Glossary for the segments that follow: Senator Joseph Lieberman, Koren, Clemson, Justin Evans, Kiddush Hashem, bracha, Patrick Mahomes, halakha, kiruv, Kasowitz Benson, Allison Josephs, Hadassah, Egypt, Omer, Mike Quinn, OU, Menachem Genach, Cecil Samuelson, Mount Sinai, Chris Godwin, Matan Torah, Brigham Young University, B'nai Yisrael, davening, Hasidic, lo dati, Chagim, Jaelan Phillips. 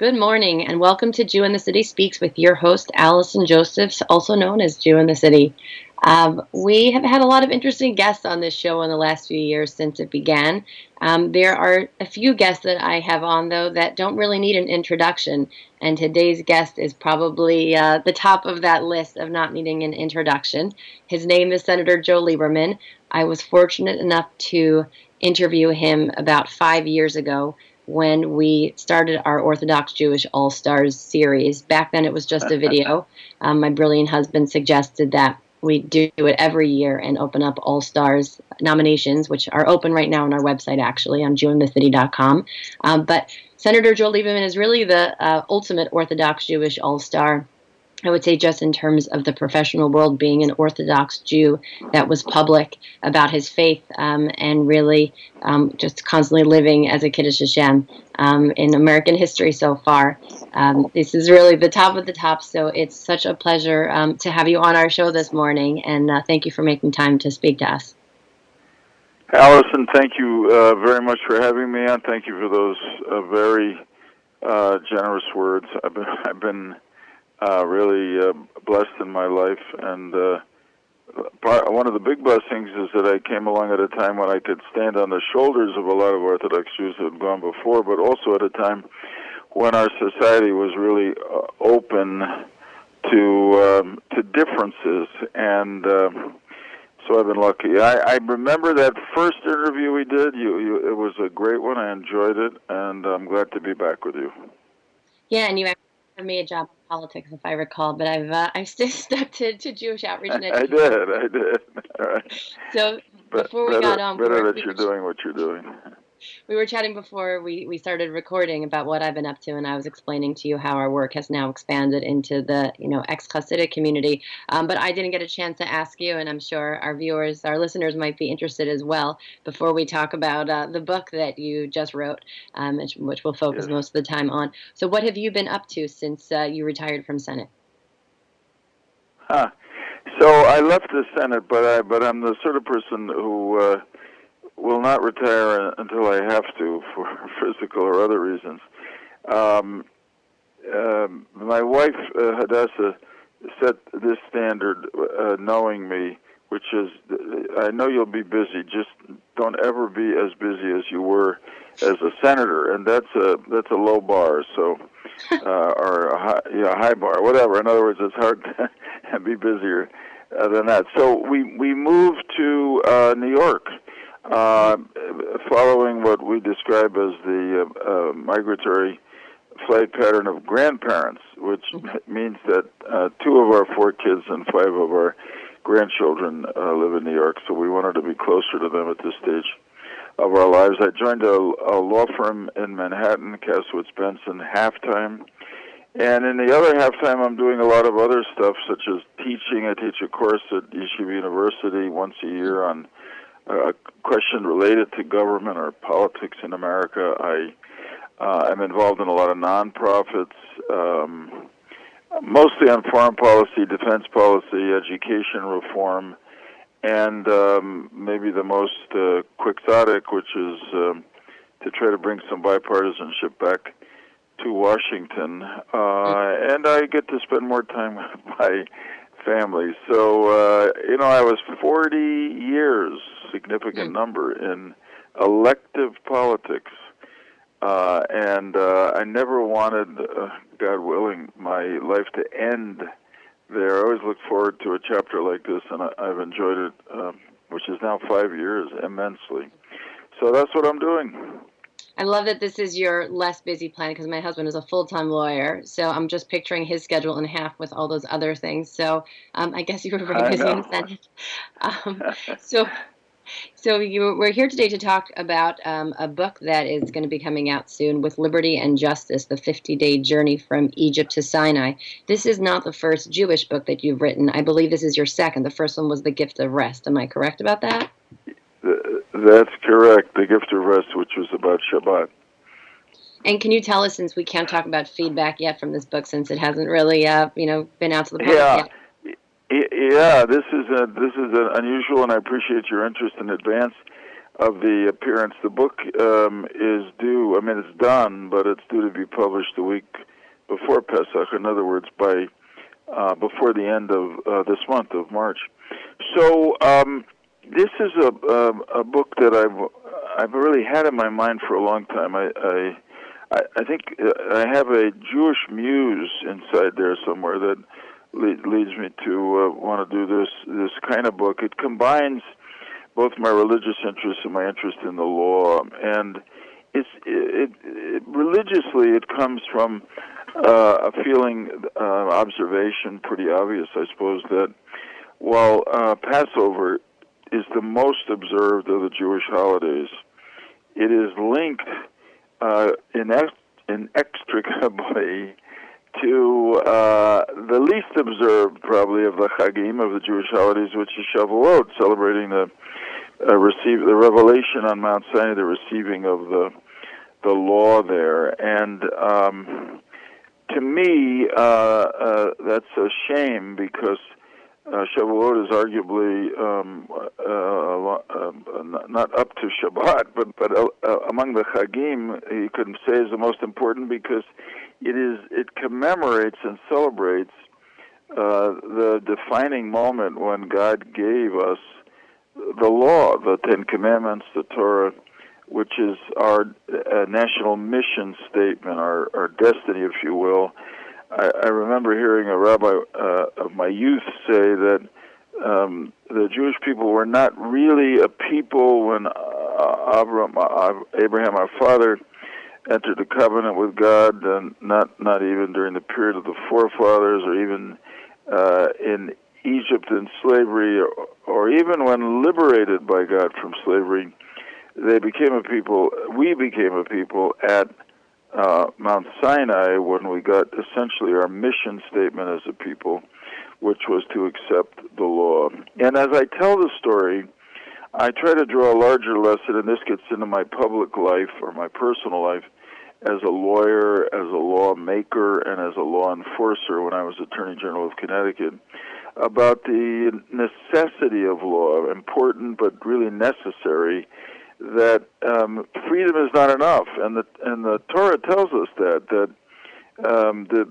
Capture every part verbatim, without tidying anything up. Good morning, and welcome to Jew in the City Speaks with your host, Allison Josephs, also known as Jew in the City. Um, we have had a lot of interesting guests on this show in the last few years since it began. Um, there are a few guests that I have on, though, that don't really need an introduction, and today's guest is probably uh, the top of that list of not needing an introduction. His name is Senator Joe Lieberman. I was fortunate enough to interview him about five years ago, when we started our Orthodox Jewish All-Stars series. Back then it was just a video. Um, my brilliant husband suggested that we do it every year and open up All-Stars nominations, which are open right now on our website, actually, on Jew in the City dot com. Um, but Senator Joe Lieberman is really the uh, ultimate Orthodox Jewish All-Star, I would say, just in terms of the professional world, being an Orthodox Jew that was public about his faith um, and really um, just constantly living as a Kiddush Hashem um, in American history so far. Um, this is really the top of the top, so it's such a pleasure um, to have you on our show this morning, and uh, thank you for making time to speak to us. Allison, thank you uh, very much for having me on. Thank you for those uh, very uh, generous words. I've been... I've been Uh, really uh, blessed in my life, and uh, part, one of the big blessings is that I came along at a time when I could stand on the shoulders of a lot of Orthodox Jews that had gone before, but also at a time when our society was really uh, open to um, to differences, and uh, so I've been lucky. I, I remember that first interview we did. You, you, it was a great one. I enjoyed it, and I'm glad to be back with you. Yeah, and you actually gave me a job. Politics, if I recall, but I've uh, I've still stuck to, to Jewish outreach. And education. I did, I did. All right. So but before we better, got on, better that we you're doing what you're doing. We were chatting before we, we started recording about what I've been up to, and I was explaining to you how our work has now expanded into the you know ex-Hasidic community. Um, but I didn't get a chance to ask you, and I'm sure our viewers, our listeners, might be interested as well. Before we talk about uh, the book that you just wrote, um, which, which we'll focus yeah. most of the time on. So, what have you been up to since uh, you retired from Senate? Huh. So I left the Senate, but I but I'm the sort of person who. Uh, will not retire until I have to for physical or other reasons. Um, uh, my wife, uh, Hadassah, set this standard, uh, knowing me, which is, I know you'll be busy, just don't ever be as busy as you were as a senator, and that's a that's a low bar, so uh, or a high, yeah, high bar, whatever. In other words, it's hard to be busier uh, than that. So we, we moved to uh, New York, Uh, following what we describe as the uh, uh, migratory flight pattern of grandparents, which means that uh, two of our four kids and five of our grandchildren uh, live in New York, so we wanted to be closer to them at this stage of our lives. I joined a, a law firm in Manhattan, Kasowitz Benson, half-time, and in the other half-time I'm doing a lot of other stuff, such as teaching. I teach a course at Yeshiva University once a year on a question related to government or politics in America. I uh, am involved in a lot of nonprofits, um, mostly on foreign policy, defense policy, education reform, and um, maybe the most uh, quixotic, which is um, to try to bring some bipartisanship back to Washington. Uh, and I get to spend more time with my family. So, uh, you know, I was forty years, significant number, in elective politics, uh, and uh, I never wanted, uh, God willing, my life to end there. I always look forward to a chapter like this, and I, I've enjoyed it, uh, which is now five years, immensely. So that's what I'm doing. I love that this is your less busy plan, because my husband is a full-time lawyer, so I'm just picturing his schedule in half with all those other things. So um, I guess you were very busy in the Senate. Um, so, so you, we're here today to talk about um, a book that is going to be coming out soon, With Liberty and Justice: The Fifty Day Journey from Egypt to Sinai. This is not the first Jewish book that you've written. I believe this is your second. The first one was The Gift of Rest. Am I correct about that? That's correct, The Gift of Rest, which was about Shabbat. And can you tell us, since we can't talk about feedback yet from this book, since it hasn't really, uh, you know, been out to the public yeah. yet? Yeah, this is a, this is an unusual, and I appreciate your interest in advance. of the appearance. The book um, is due, I mean, it's done, but it's due to be published the week before Pesach, in other words, by uh, before the end of uh, this month of March. So um, this is a, a, a book that I've, I've really had in my mind for a long time. I, I I think I have a Jewish muse inside there somewhere that lead, leads me to uh, want to do this this kind of book. It combines both my religious interests and my interest in the law, and it's it, it, religiously it comes from uh, a feeling, uh, observation, pretty obvious, I suppose, that while uh, Passover is the most observed of the Jewish holidays, it is linked Uh, inextricably to uh, the least observed, probably, of the Chagim, of the Jewish holidays, which is Shavuot, celebrating the uh, receive the revelation on Mount Sinai, the receiving of the the law there. And um, to me, uh, uh, that's a shame, because uh, Shavuot is arguably um, uh, uh, not up to Shabbat, but but uh, among the Chagim, you could say is the most important, because it is it commemorates and celebrates uh, the defining moment when God gave us the law, the Ten Commandments, the Torah, which is our uh, national mission statement, our our destiny, if you will. I, I remember hearing a rabbi uh, of my youth say that um, the Jewish people were not really a people when uh, Abraham, uh, Abraham, our father, entered the covenant with God, and not not even during the period of the forefathers, or even uh, in Egypt in slavery, or, or even when liberated by God from slavery. They became a people. We became a people at Uh, Mount Sinai, when we got essentially our mission statement as a people, which was to accept the law. And as I tell the story, I try to draw a larger lesson, and this gets into my public life or my personal life as a lawyer, as a lawmaker, and as a law enforcer when I was Attorney General of Connecticut, about the necessity of law, important but really necessary, that um, freedom is not enough, and the and the Torah tells us that that um, the,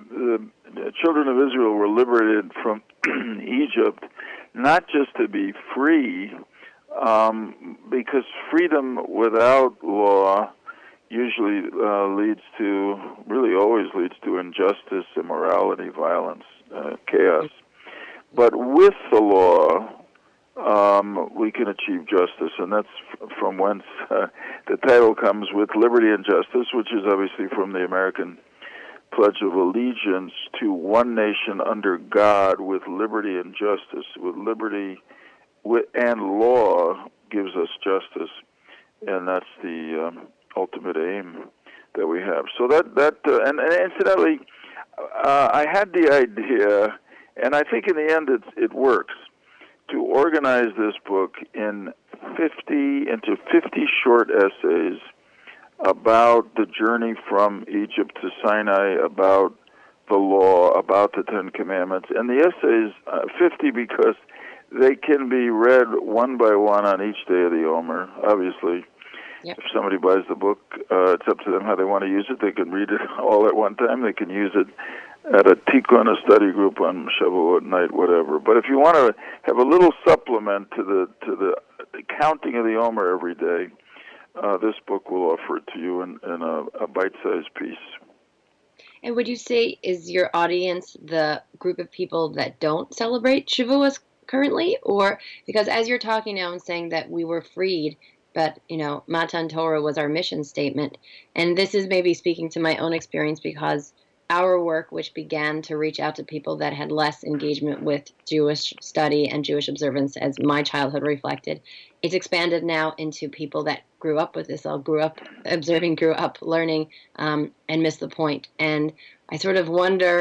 the children of Israel were liberated from Egypt not just to be free, um, because freedom without law usually uh, leads to, really always leads to injustice, immorality, violence, uh, chaos. But with the law, Um, we can achieve justice, and that's f from whence uh, the title comes, With Liberty and Justice, which is obviously from the American Pledge of Allegiance to one nation under God, with liberty and justice. With liberty with, and law gives us justice, and that's the um, ultimate aim that we have. So that, that uh, and, and incidentally, uh, I had the idea, and I think in the end it, it works, to organize this book in fifty into fifty short essays about the journey from Egypt to Sinai, about the law, about the Ten Commandments. And the essays, uh, fifty, because they can be read one by one on each day of the Omer, obviously. Yep. If somebody buys the book, uh, it's up to them how they want to use it. They can read it all at one time. They can use it at a tikkun, a study group on Shavuot night, whatever. But if you want to have a little supplement to the to the counting of the Omer every day, uh, this book will offer it to you in, in a, a bite-sized piece. And would you say, is your audience the group of people that don't celebrate Shavuot currently? Or, because as you're talking now and saying that we were freed, but, you know, Matan Torah was our mission statement. And this is maybe speaking to my own experience, because our work, which began to reach out to people that had less engagement with Jewish study and Jewish observance, as my childhood reflected, it's expanded now into people that grew up with this, all grew up observing, grew up learning, um, and missed the point. And I sort of wonder,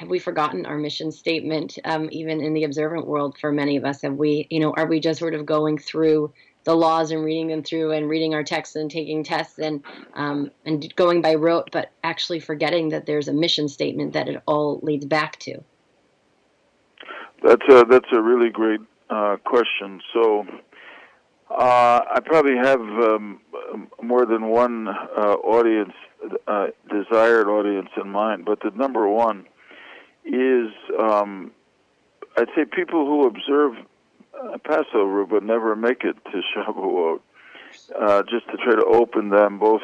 have we forgotten our mission statement, um, even in the observant world for many of us? Have we, you know, are we just sort of going through the laws and reading them through and reading our texts and taking tests and um, and going by rote, but actually forgetting that there's a mission statement that it all leads back to? That's a, that's a really great uh, question. So Uh, I probably have um, more than one uh, audience, uh, desired audience in mind, but the number one is, um, I'd say, people who observe uh, Passover but never make it to Shavuot, uh, just to try to open them both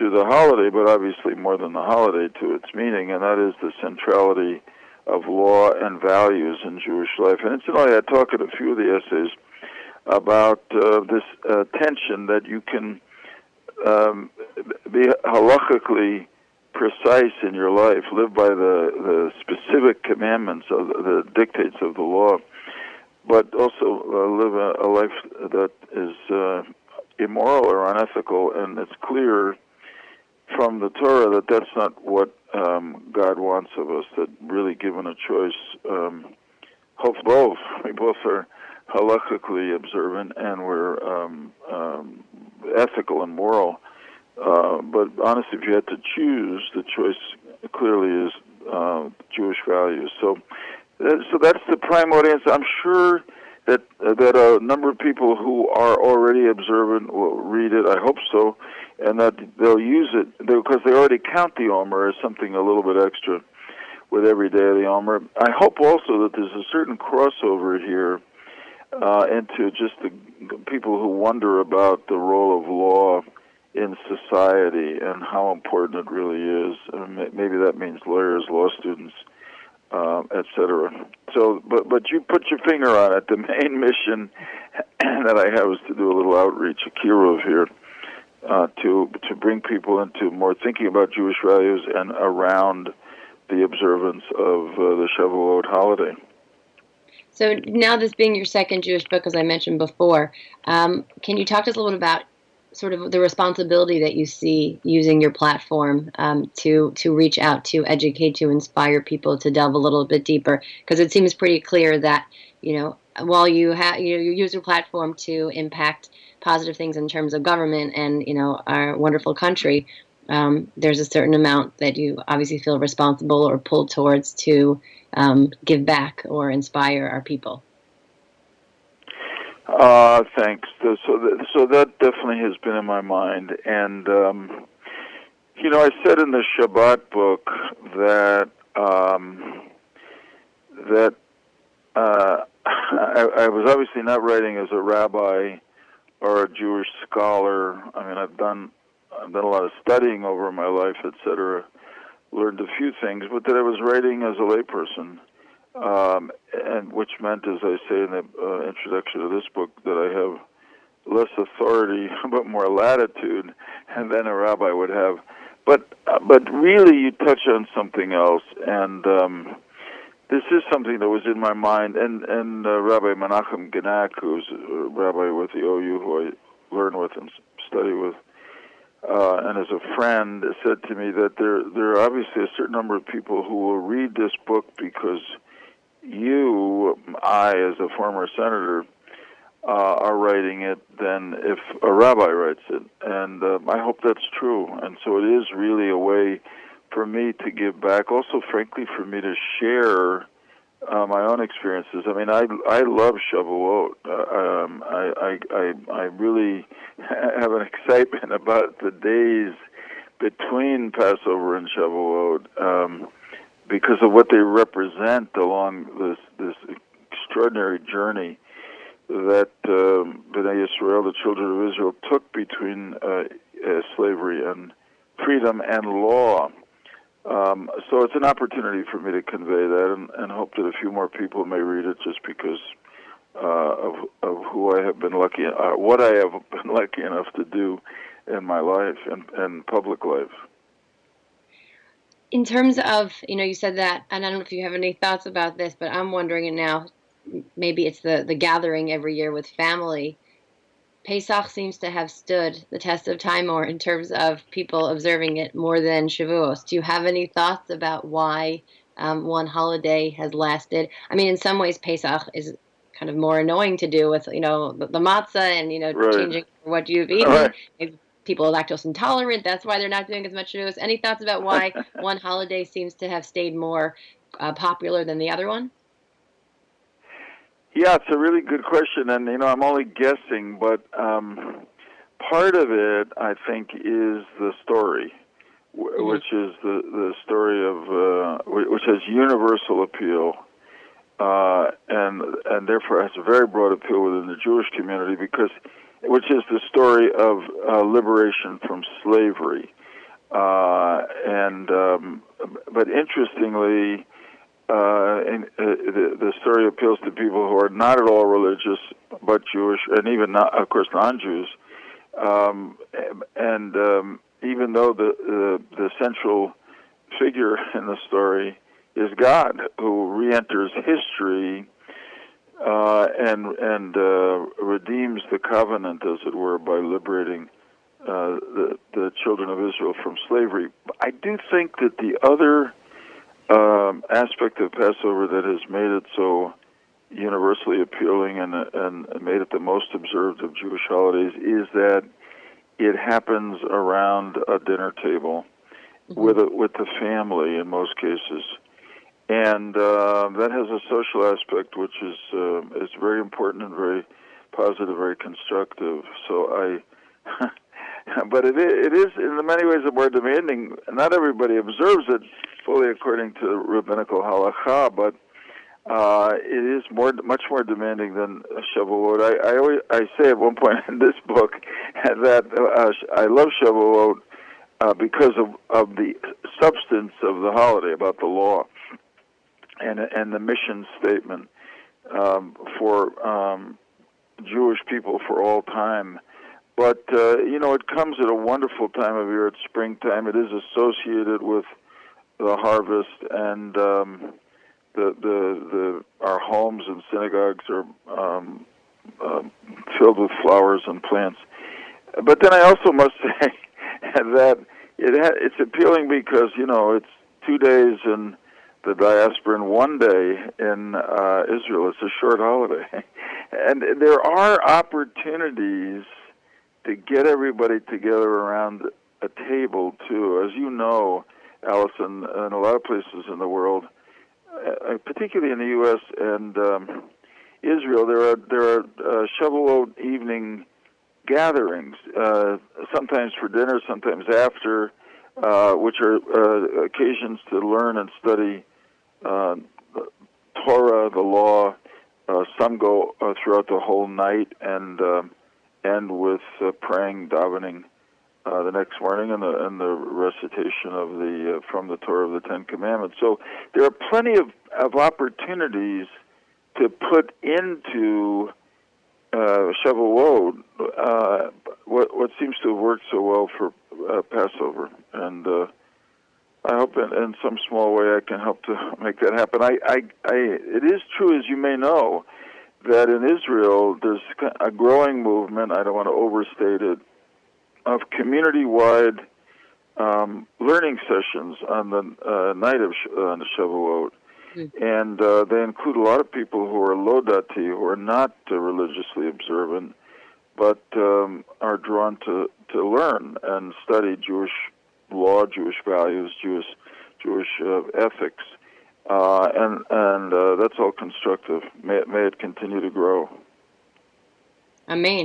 to the holiday, but obviously more than the holiday, to its meaning, and that is the centrality of law and values in Jewish life. And incidentally, I talk in a few of the essays about uh, this uh, tension that you can um, be halachically precise in your life, live by the, the specific commandments of the, the dictates of the law, but also uh, live a, a life that is uh, immoral or unethical, and it's clear from the Torah that that's not what um, God wants of us, that really given a choice, um, both, we both are halachically observant and we're um, um, ethical and moral. Uh, but honestly, if you had to choose, the choice clearly is uh, Jewish values. So, that, so that's the prime audience. I'm sure that uh, that a number of people who are already observant will read it. I hope so, and that they'll use it because they already count the Omer as something a little bit extra with every day of the Omer. I hope also that there's a certain crossover here uh, into just the people who wonder about the role of law in society and how important it really is. And maybe that means lawyers, law students, uh, et cetera. So, but but you put your finger on it. The main mission that I have is to do a little outreach, a kiruv here, uh, to to bring people into more thinking about Jewish values and around the observance of uh, the Shavuot holiday. So now, this being your second Jewish book, as I mentioned before, um, can you talk to us a little bit about sort of the responsibility that you see using your platform um, to to reach out, to educate, to inspire people to delve a little bit deeper? Because it seems pretty clear that, you know, while you have you, know, you use your platform to impact positive things in terms of government and, you know, our wonderful country, um, there's a certain amount that you obviously feel responsible or pulled towards to um, give back or inspire our people. Uh, thanks. So, that, so that definitely has been in my mind. And, um, you know, I said in the Shabbat book that, um, that uh, I, I was obviously not writing as a rabbi or a Jewish scholar. I mean, I've done, I've done a lot of studying over my life, et cetera, learned a few things, but that I was writing as a layperson. Um, and which meant, as I say in the uh, introduction to this book, that I have less authority but more latitude than a rabbi would have. But uh, but really, you touch on something else, and um, this is something that was in my mind. And and uh, Rabbi Menachem Genach, who's a rabbi with the O U, who I learn with and study with, uh, and as a friend, said to me that there there are obviously a certain number of people who will read this book because you, I, as a former senator, uh, are writing it than if a rabbi writes it. And uh, I hope that's true. And so it is really a way for me to give back, also, frankly, for me to share uh, my own experiences. I mean, I, I love Shavuot. Uh, um, I, I, I, I really have an excitement about the days between Passover and Shavuot, Um because of what they represent along this this extraordinary journey that um, B'nai Yisrael, the children of Israel, took between uh, uh, slavery and freedom and law. Um, so it's an opportunity for me to convey that, and, and hope that a few more people may read it, just because uh, of, of who I have been lucky, uh, what I have been lucky enough to do in my life and, and public life. In terms of, you know, you said that, and I don't know if you have any thoughts about this, but I'm wondering it now, maybe it's the, the gathering every year with family. Pesach seems to have stood the test of time, or in terms of people observing it more than Shavuos. Do you have any thoughts about why um, one holiday has lasted? I mean, in some ways, Pesach is kind of more annoying to do with, you know, the, the matzah and, you know, right, changing what you've eaten. People are lactose intolerant. That's why they're not doing as much Shavuos. Any thoughts about why one holiday seems to have stayed more uh, popular than the other one? Yeah, it's a really good question, and you know, I'm only guessing, but um, part of it, I think, is the story, which is the the story of uh, which has universal appeal, uh, and and therefore has a very broad appeal within the Jewish community, because which is the story of uh, liberation from slavery, uh, and um, but interestingly. Uh, and, uh, the, the story appeals to people who are not at all religious, but Jewish, and even, not, of course, non-Jews. Um, and um, even though the, the the central figure in the story is God, who reenters history uh, and and uh, redeems the covenant, as it were, by liberating uh, the the children of Israel from slavery. I do think that the other Um, aspect of Passover that has made it so universally appealing and and made it the most observed of Jewish holidays is that it happens around a dinner table mm-hmm. with a, with the family in most cases, and uh, that has a social aspect which is uh, is very important and very positive, very constructive. So I. But it is, it is, in many ways, a more demanding. Not everybody observes it fully according to rabbinical halakha, but uh, it is more, much more demanding than Shavuot. I, I always, I say at one point in this book that uh, I love Shavuot uh, because of, of the substance of the holiday, about the law, and and the mission statement um, for um, Jewish people for all time. But, uh, you know, it comes at a wonderful time of year. It's springtime. It is associated with the harvest, and um, the, the, the, our homes and synagogues are um, uh, filled with flowers and plants. But then I also must say that it ha it's appealing because, you know, it's two days in the diaspora and one day in uh, Israel. It's a short holiday. And there are opportunities to get everybody together around a table, too. As you know, Allison, in a lot of places in the world, particularly in the U S and um, Israel, there are there are uh, Shavuot evening gatherings, uh, sometimes for dinner, sometimes after, uh, which are uh, occasions to learn and study uh, Torah, the law. Uh, some go uh, throughout the whole night, and Uh, end with uh, praying, davening, uh, the next morning, and the, and the recitation of the uh, from the Torah of the Ten Commandments. So there are plenty of, of opportunities to put into uh, Shavuot uh, what, what seems to have worked so well for uh, Passover. And uh, I hope in, in some small way I can help to make that happen. I, I, I, it is true, as you may know, that in Israel there's a growing movement, I don't want to overstate it, of community-wide um, learning sessions on the uh, night of uh, Shavuot. Mm-hmm. And uh, they include a lot of people who are lo dati, who are not uh, religiously observant, but um, are drawn to, to learn and study Jewish law, Jewish values, Jewish, Jewish uh, ethics. Uh, and and uh, that's all constructive. May it, may it continue to grow. Amen.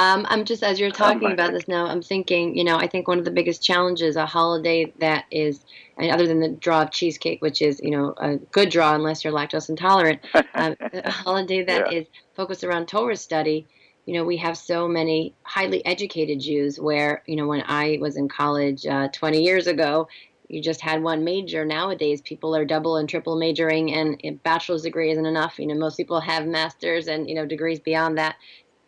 Um, I'm just, as you're talking about this now, I'm thinking, you know, I think one of the biggest challenges, a holiday that is, and other than the draw of cheesecake, which is, you know, a good draw unless you're lactose intolerant, uh, a holiday that yeah. is focused around Torah study. You know, we have so many highly educated Jews where, you know, when I was in college uh, twenty years ago, you just had one major. Nowadays, people are double and triple majoring, and a bachelor's degree isn't enough. You know, most people have masters and, you know, degrees beyond that.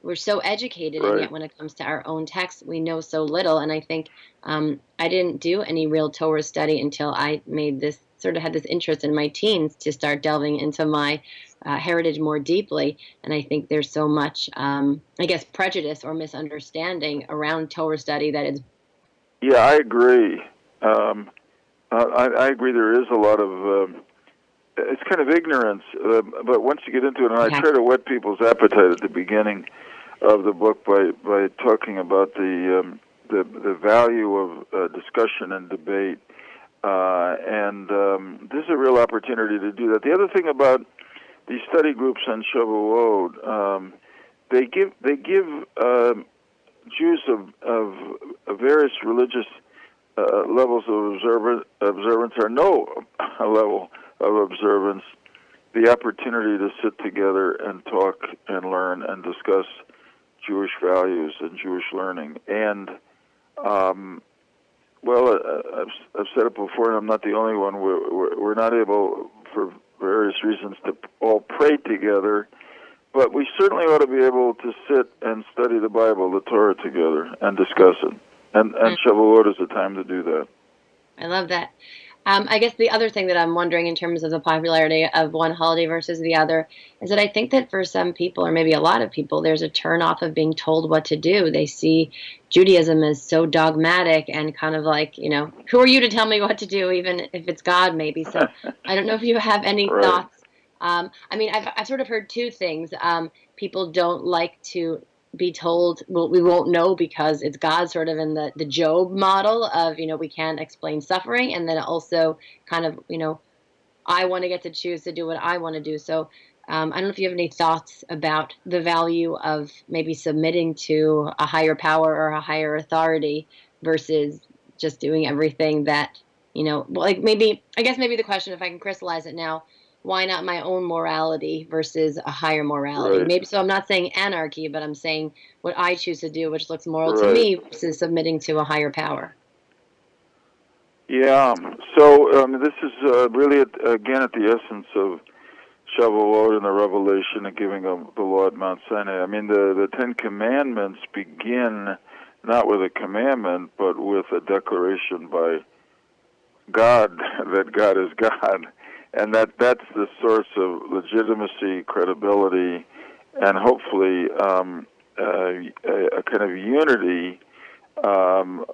We're so educated, right. And yet when it comes to our own text, we know so little. And I think um, I didn't do any real Torah study until I made this, sort of had this interest in my teens to start delving into my uh, heritage more deeply. And I think there's so much, um, I guess, prejudice or misunderstanding around Torah study that it's. Yeah, I agree. Um... Uh, I, I agree. There is a lot of um, it's kind of ignorance, uh, but once you get into it, and I try to whet people's appetite at the beginning of the book by by talking about the um, the, the value of uh, discussion and debate, uh, and um, this is a real opportunity to do that. The other thing about these study groups on Shavuot, um, they give they give uh, Jews of, of various religious uh, levels of observance, observance or no level of observance, the opportunity to sit together and talk and learn and discuss Jewish values and Jewish learning. And, um, well, uh, I've, I've said it before, and I'm not the only one, we're, we're, we're not able, for various reasons, to all pray together, but we certainly ought to be able to sit and study the Bible, the Torah, together and discuss it. And, and mm-hmm. Shavuot is the time to do that. I love that. Um, I guess the other thing that I'm wondering in terms of the popularity of one holiday versus the other is that I think that for some people, or maybe a lot of people, there's a turnoff of being told what to do. They see Judaism as so dogmatic and kind of like, you know, who are you to tell me what to do, even if it's God, maybe. So I don't know if you have any right. thoughts. Um, I mean, I've, I've sort of heard two things. Um, people don't like to be told, well, we won't know because it's God, sort of in the, the Job model of, you know, we can't explain suffering. And then also kind of, you know, I want to get to choose to do what I want to do. So um, I don't know if you have any thoughts about the value of maybe submitting to a higher power or a higher authority versus just doing everything that, you know, like maybe, I guess maybe the question, if I can crystallize it now, why not my own morality versus a higher morality? Right. Maybe so. I'm not saying anarchy, but I'm saying what I choose to do, which looks moral right. to me, versus submitting to a higher power. Yeah. So um, this is uh, really, at, again, at the essence of Shavuot and the revelation and giving of the law at Mount Sinai. I mean, the, the Ten Commandments begin not with a commandment, but with a declaration by God that God is God. And that that's the source of legitimacy, credibility, and hopefully um, uh, a, a kind of unity um,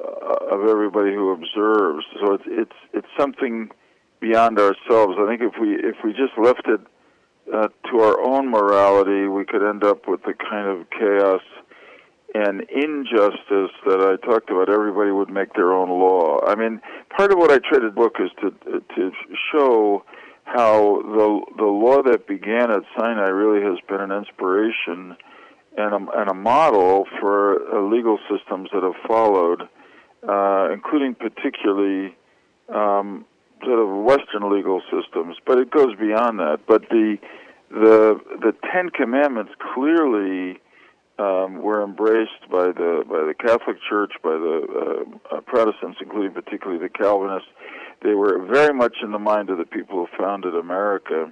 of everybody who observes. So it's it's it's something beyond ourselves. I think if we if we just left it uh, to our own morality, we could end up with the kind of chaos and injustice that I talked about. Everybody would make their own law. I mean, part of what I try to book is to to show how the the law that began at Sinai really has been an inspiration and a, and a model for uh, legal systems that have followed, uh, including particularly um, sort of Western legal systems. But it goes beyond that. But the the the Ten Commandments clearly um, were embraced by the by the Catholic Church, by the uh, uh, Protestants, including particularly the Calvinists. They were very much in the mind of the people who founded America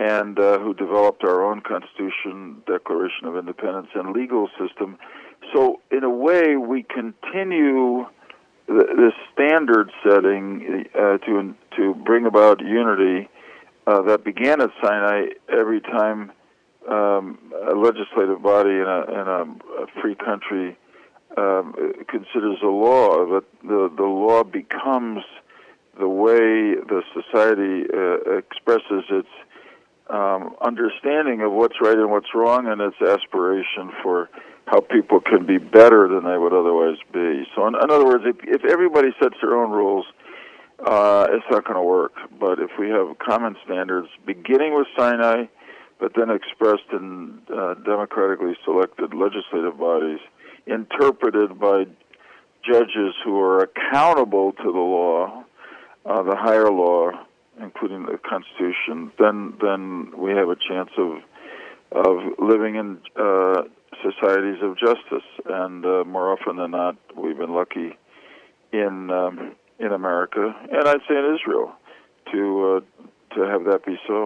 and uh, who developed our own Constitution, Declaration of Independence, and legal system. So in a way, we continue th this standard setting uh, to to bring about unity uh, that began at Sinai every time um, a legislative body in a, in a, a free country um, considers a law, that the, the law becomes the way the society uh, expresses its um, understanding of what's right and what's wrong, and its aspiration for how people can be better than they would otherwise be. So in, in other words, if, if everybody sets their own rules, uh, it's not going to work. But if we have common standards, beginning with Sinai, but then expressed in uh, democratically selected legislative bodies, interpreted by judges who are accountable to the law, Uh, the higher law, including the Constitution, then then we have a chance of of living in uh, societies of justice. And uh, more often than not, we've been lucky in um, in America, and I'd say in Israel, to uh, to have that be so.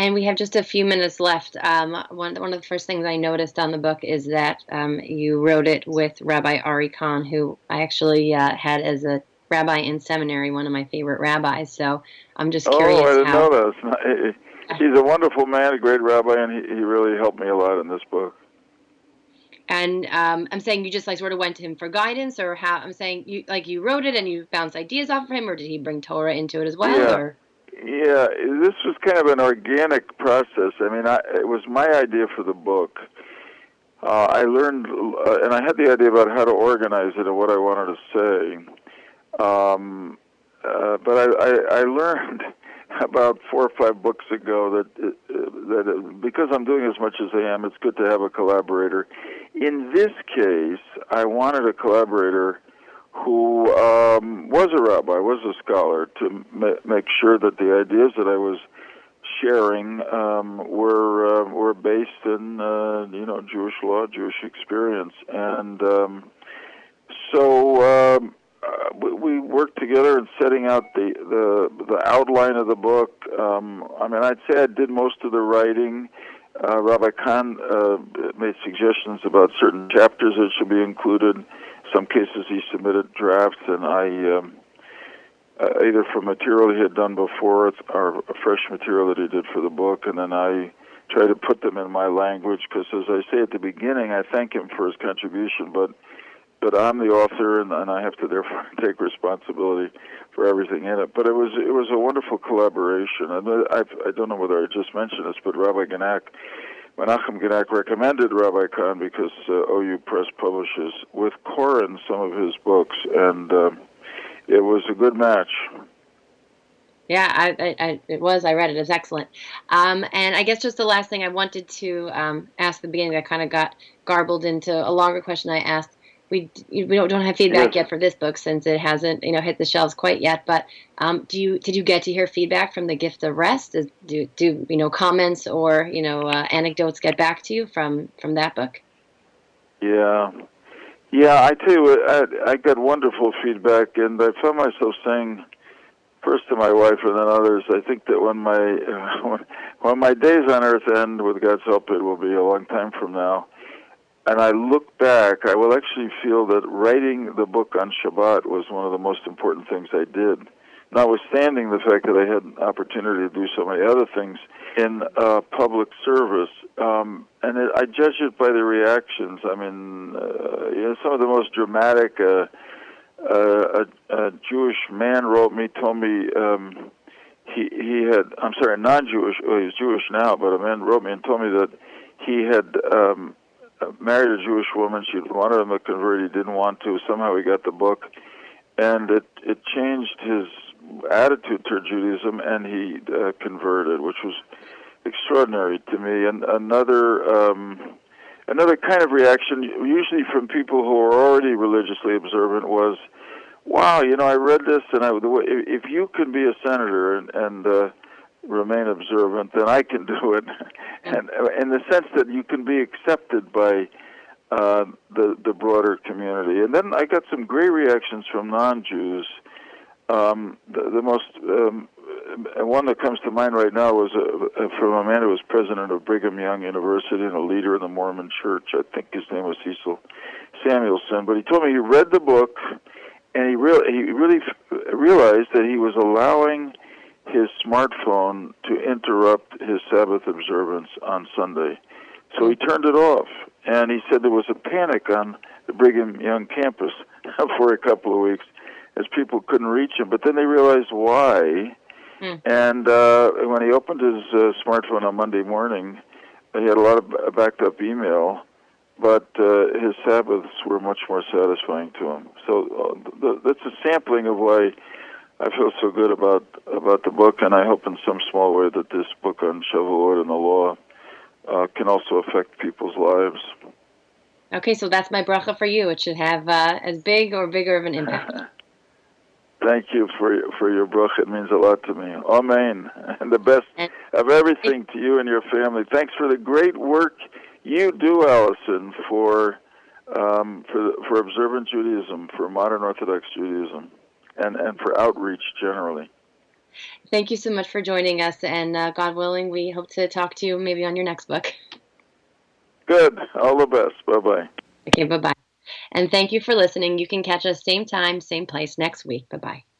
And we have just a few minutes left. Um, one, one of the first things I noticed on the book is that um, you wrote it with Rabbi Ari Kahn, who I actually uh, had as a rabbi in seminary, one of my favorite rabbis. So I'm just curious. Oh, I didn't how... know that. He's a wonderful man, a great rabbi, and he, he really helped me a lot in this book. And um, I'm saying you just like sort of went to him for guidance, or how? I'm saying you like you wrote it and you bounced ideas off of him, or did he bring Torah into it as well? Yeah, or? yeah. This was kind of an organic process. I mean, I, it was my idea for the book. Uh, I learned, uh, and I had the idea about how to organize it and what I wanted to say. Um, uh, but I, I, I learned about four or five books ago that that because I'm doing as much as I am, it's good to have a collaborator. In this case, I wanted a collaborator who um, was a rabbi, was a scholar, to ma make sure that the ideas that I was sharing um, were uh, were based in uh, you know Jewish law, Jewish experience, and um, so. Um, Uh, we, we worked together in setting out the, the, the outline of the book. Um, I mean, I'd say I did most of the writing. Uh, Rabbi Kahn uh, made suggestions about certain chapters that should be included. In some cases he submitted drafts, and I, um, uh, either from material he had done before or fresh material that he did for the book, and then I tried to put them in my language because, as I say at the beginning, I thank him for his contribution, but But I'm the author, and, and I have to therefore take responsibility for everything in it. But it was it was a wonderful collaboration. And I, I don't know whether I just mentioned this, but Rabbi Genach, Menachem Genach recommended Rabbi Kahn because uh, O U Press publishes with Koren some of his books, and uh, it was a good match. Yeah, I, I, I, it was. I read it. It's excellent. Um, and I guess just the last thing I wanted to um, ask at the beginning, I kind of got garbled into a longer question I asked. We we don't don't have feedback yet for this book since it hasn't you know hit the shelves quite yet. But um, do you did you get to hear feedback from the Gift of Rest? Is, do do you know comments or you know uh, anecdotes get back to you from from that book? Yeah, yeah. I tell you, I I got wonderful feedback, and I found myself saying first to my wife and then others, I think that when my uh, when, when my days on earth end, with God's help, it will be a long time from now. And I look back, I will actually feel that writing the book on Shabbat was one of the most important things I did, notwithstanding the fact that I had an opportunity to do so many other things in uh, public service. Um, and it, I judge it by the reactions. I mean, uh, you know, some of the most dramatic, uh, uh, a, a Jewish man wrote me, told me, um, he, he had, I'm sorry, a non-Jewish, well, he's Jewish now, but a man wrote me and told me that he had... Um, married a Jewish woman. She wanted him to convert. He didn't want to. Somehow he got the book, and it it changed his attitude toward Judaism, and he uh, converted, which was extraordinary to me. And another um, another kind of reaction, usually from people who are already religiously observant, was, "Wow, you know, I read this, and I if you can be a senator and and." Uh, remain observant, then I can do it, and in the sense that you can be accepted by uh, the the broader community. And then I got some great reactions from non-Jews. Um, the, the most um, one that comes to mind right now was uh, from a man who was president of Brigham Young University and a leader in the Mormon Church. I think his name was Cecil Samuelson, but he told me he read the book, and he really he really f realized that he was allowing his smartphone to interrupt his Sabbath observance on Sunday. So he turned it off, and he said there was a panic on the Brigham Young campus for a couple of weeks as people couldn't reach him, but then they realized why. Mm. And uh, when he opened his uh, smartphone on Monday morning, he had a lot of backed-up email, but uh, his Sabbaths were much more satisfying to him. So uh, th that's a sampling of why I feel so good about about the book, and I hope in some small way that this book on Shavuot and the law uh, can also affect people's lives. Okay, so that's my bracha for you. It should have uh, as big or bigger of an impact. Thank you for for your bracha. It means a lot to me. Amen. And the best and of everything to you and your family. Thanks for the great work you do, Allison, for um, for for observant Judaism, for modern Orthodox Judaism. And, and for outreach generally. Thank you so much for joining us, and uh, God willing, we hope to talk to you maybe on your next book. Good. All the best. Bye-bye. Okay, bye-bye. And thank you for listening. You can catch us same time, same place next week. Bye-bye.